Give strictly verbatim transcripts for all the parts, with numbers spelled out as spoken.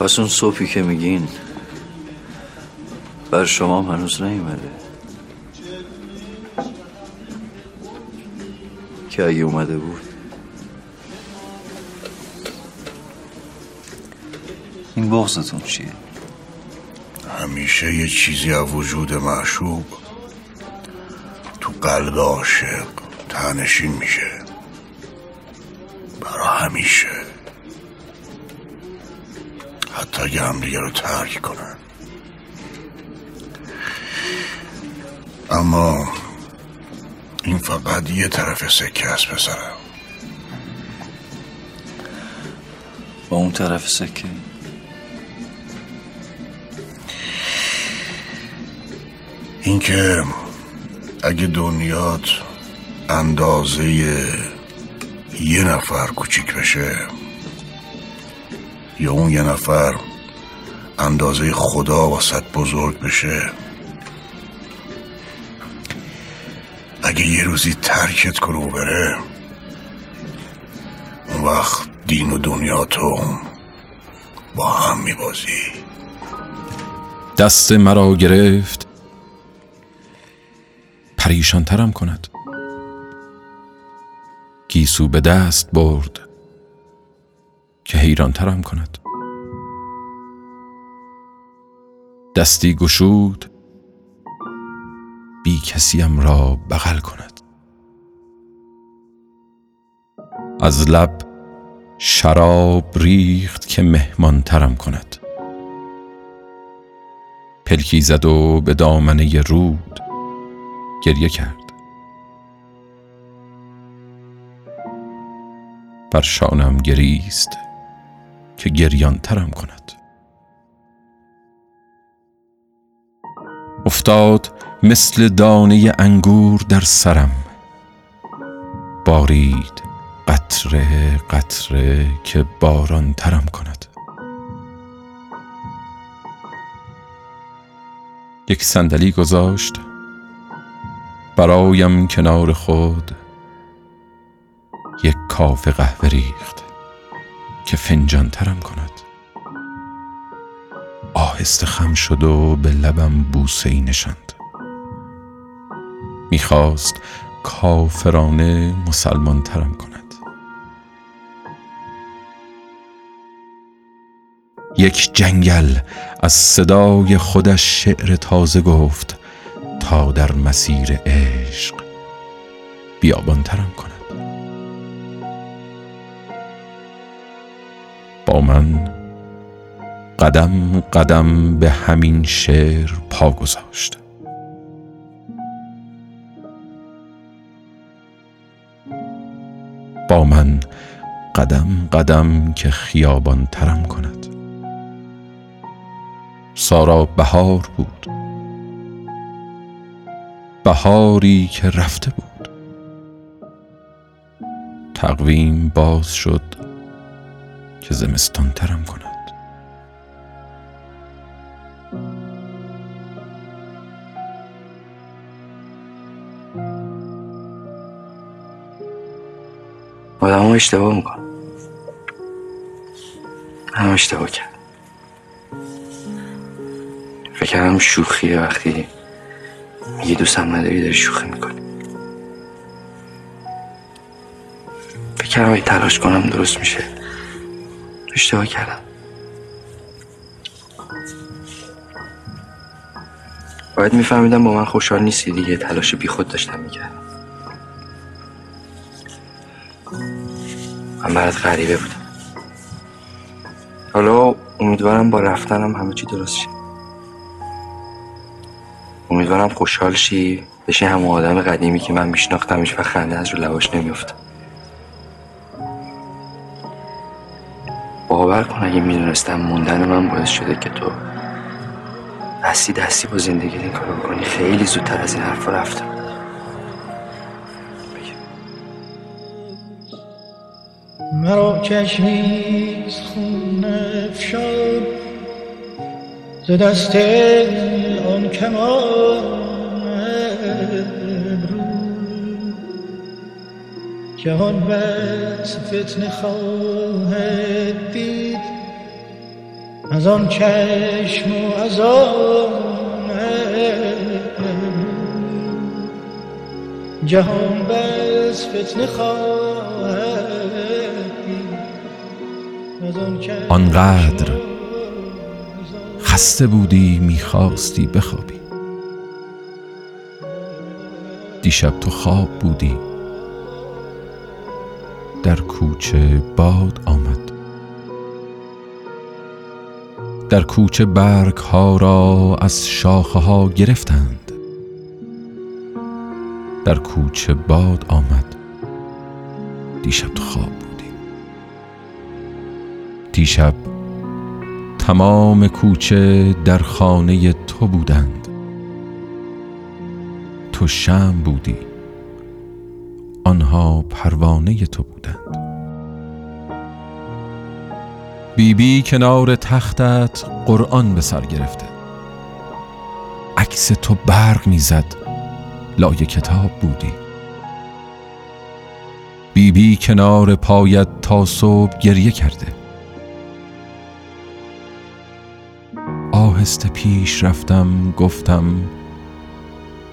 پس اون صبحی که میگین بر شما هنوز نیومده، که اگه اومده بود این بغضتون چیه؟ همیشه یه چیزی از وجود معشوق تو قلب عاشق تنشین میشه برا همیشه، حتی اگه همدیگه رو ترک کنن. اما این فقط یه طرف سکه است پسرم. با اون طرف سکه این که اگه دنیات اندازه یه نفر کوچیک بشه یا اون یه نفر اندازه خدا واسط بزرگ بشه، اگه یه روزی ترکت کنه و بره، اون وقت دین و دنیا تو با هم میبازی. دست مرا گرفت پریشانترم کند، گیسو به دست برد که حیرانترم کند. دستی گشود بی کسیم را بغل کند. از لب شراب ریخت که مهمانترم کند. پلکی زد و به دامنه رود گریه کرد. بر شانم گریست که گریانترم کند. افتاد مثل دانه انگور در سرم، بارید قطره قطره که باران ترم کند. یک صندلی گذاشت برایم کنار خود، یک کاف قهوه ریخت که فنجان ترم کند. آهسته خم شد و به لبم بوسه‌ای نشاند. میخواست کافرانه مسلمان ترم کند. یک جنگل از صدای خودش شعر تازه گفت تا در مسیر عشق بیابان ترم کند. با من قدم قدم به همین شعر پا گذاشت. با من قدم قدم که خیابان ترم کند. سارا بهار بود، بهاری که رفته بود. تقویم باز شد که زمستان ترم کند. آدم ها اشتباه میکنم، هم اشتباه کرد. فکرم شوخیه وقتی میگی دوستم نداری، داری شوخی میکنی. فکرم اگه تلاش کنم درست میشه. اشتباه کردم. باید میفهمیدم با من خوشحال نیستی دیگه. تلاش بی خود داشتم میکردم. من برات غریبه بودم. حالا امیدوارم با رفتنم همه چی درست شد. امیدوارم خوشحال شی، بشی همون آدم قدیمی که من میشناختمش و خنده از رو لباش نمیفت. باور کن اگه میدونستم موندن من باعث شده که تو دستی دستی با زندگی این کارو بکنی، خیلی زودتر از این حرفا رفتم. مرا کش نیست خون افشان ز دست آن کمان ابرو، جهان بس فتنه خواهد دید از آن چشم و از آن جهان بس فتنه خواهی. آنقدر خسته بودی میخواستی بخوابی، دیشب تو خواب بودی، در کوچه باد آمد، در کوچه برگ ها را از شاخه ها گرفتند، در کوچه باد آمد، دیشب تو خواب بودی. دیشب تمام کوچه در خانه تو بودند، تو شمع بودی، آنها پروانه تو بودند. بیبی بی کنار تختت قرآن به سر گرفته، عکس تو برق میزد، لای کتاب بودی. بیبی بی کنار پایت تا صبح گریه کرده، آهسته پیش رفتم گفتم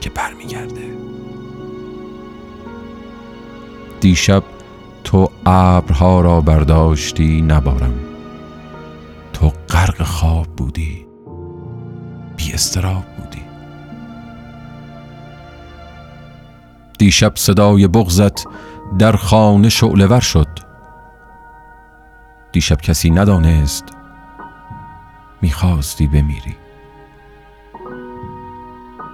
که برمیگرده. دیشب تو ابرها را برداشتی نبارم، تو غرق خواب بودی، بی اضطراب بودی. دیشب صدای بغضت در خانه شعله‌ور شد، دیشب کسی ندانست میخواستی بمیری،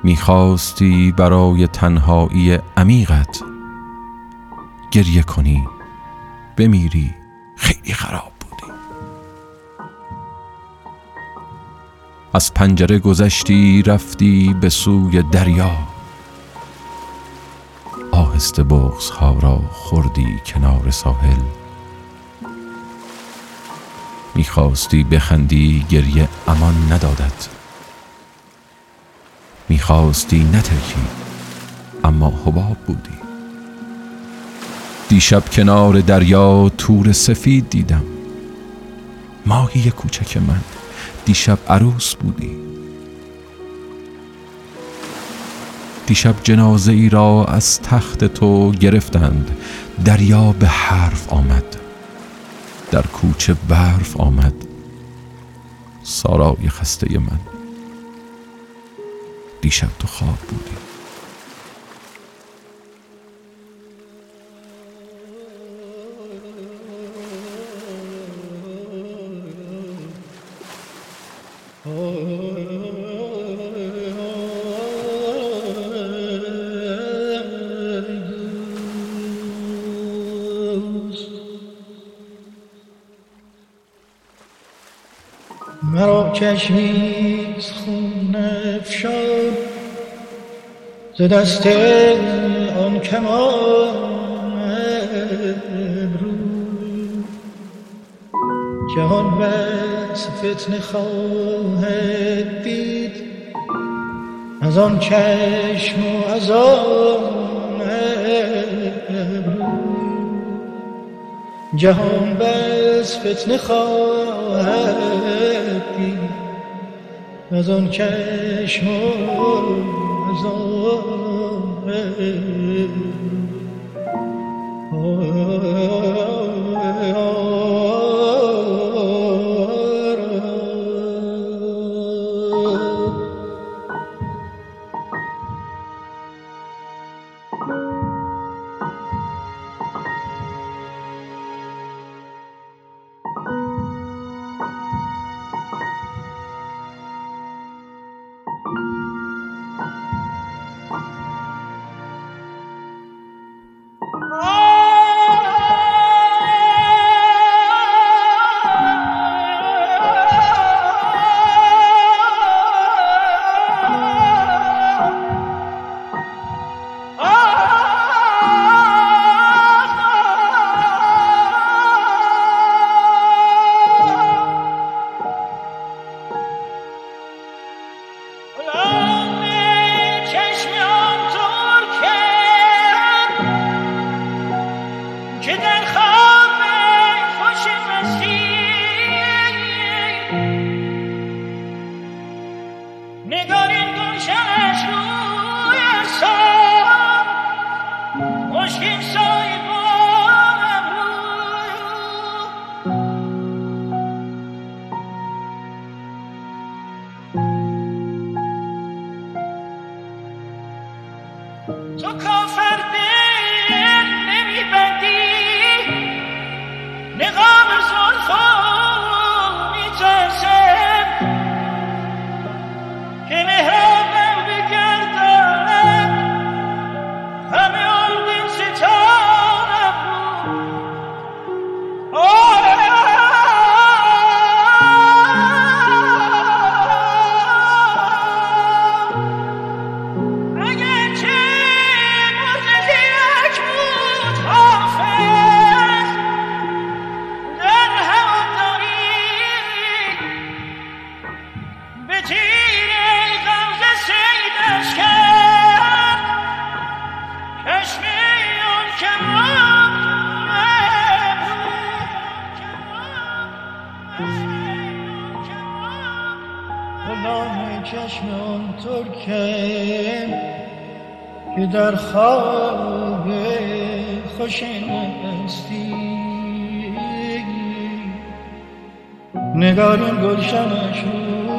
میخواستی برای تنهایی عمیقت گریه کنی، بمیری، خیلی خراب بودی. از پنجره گذشتی رفتی به سوی دریا، آهسته بغض‌ها را خوردی کنار ساحل، میخواستی بخندی، گریه امان ندادت، میخواستی نترکی، اما حباب بودی. دیشب کنار دریا تور سفید دیدم، ماهی کوچک من، دیشب عروس بودی. دیشب جنازه ای را از تخت تو گرفتند، دریا به حرف آمد، در کوچه برف آمد، سارای خسته من، دیشب تو خواب بودی. مرا چشمیز خون افشان ز دست آن کمان ابرو، جهان بس فتنه خواهد دید از آن چشم و از آن ابرو، جهان بس فتنه خواهد از آن چشم از آن. ترکم که در خواب خوش مستی نگارین گلشنش رو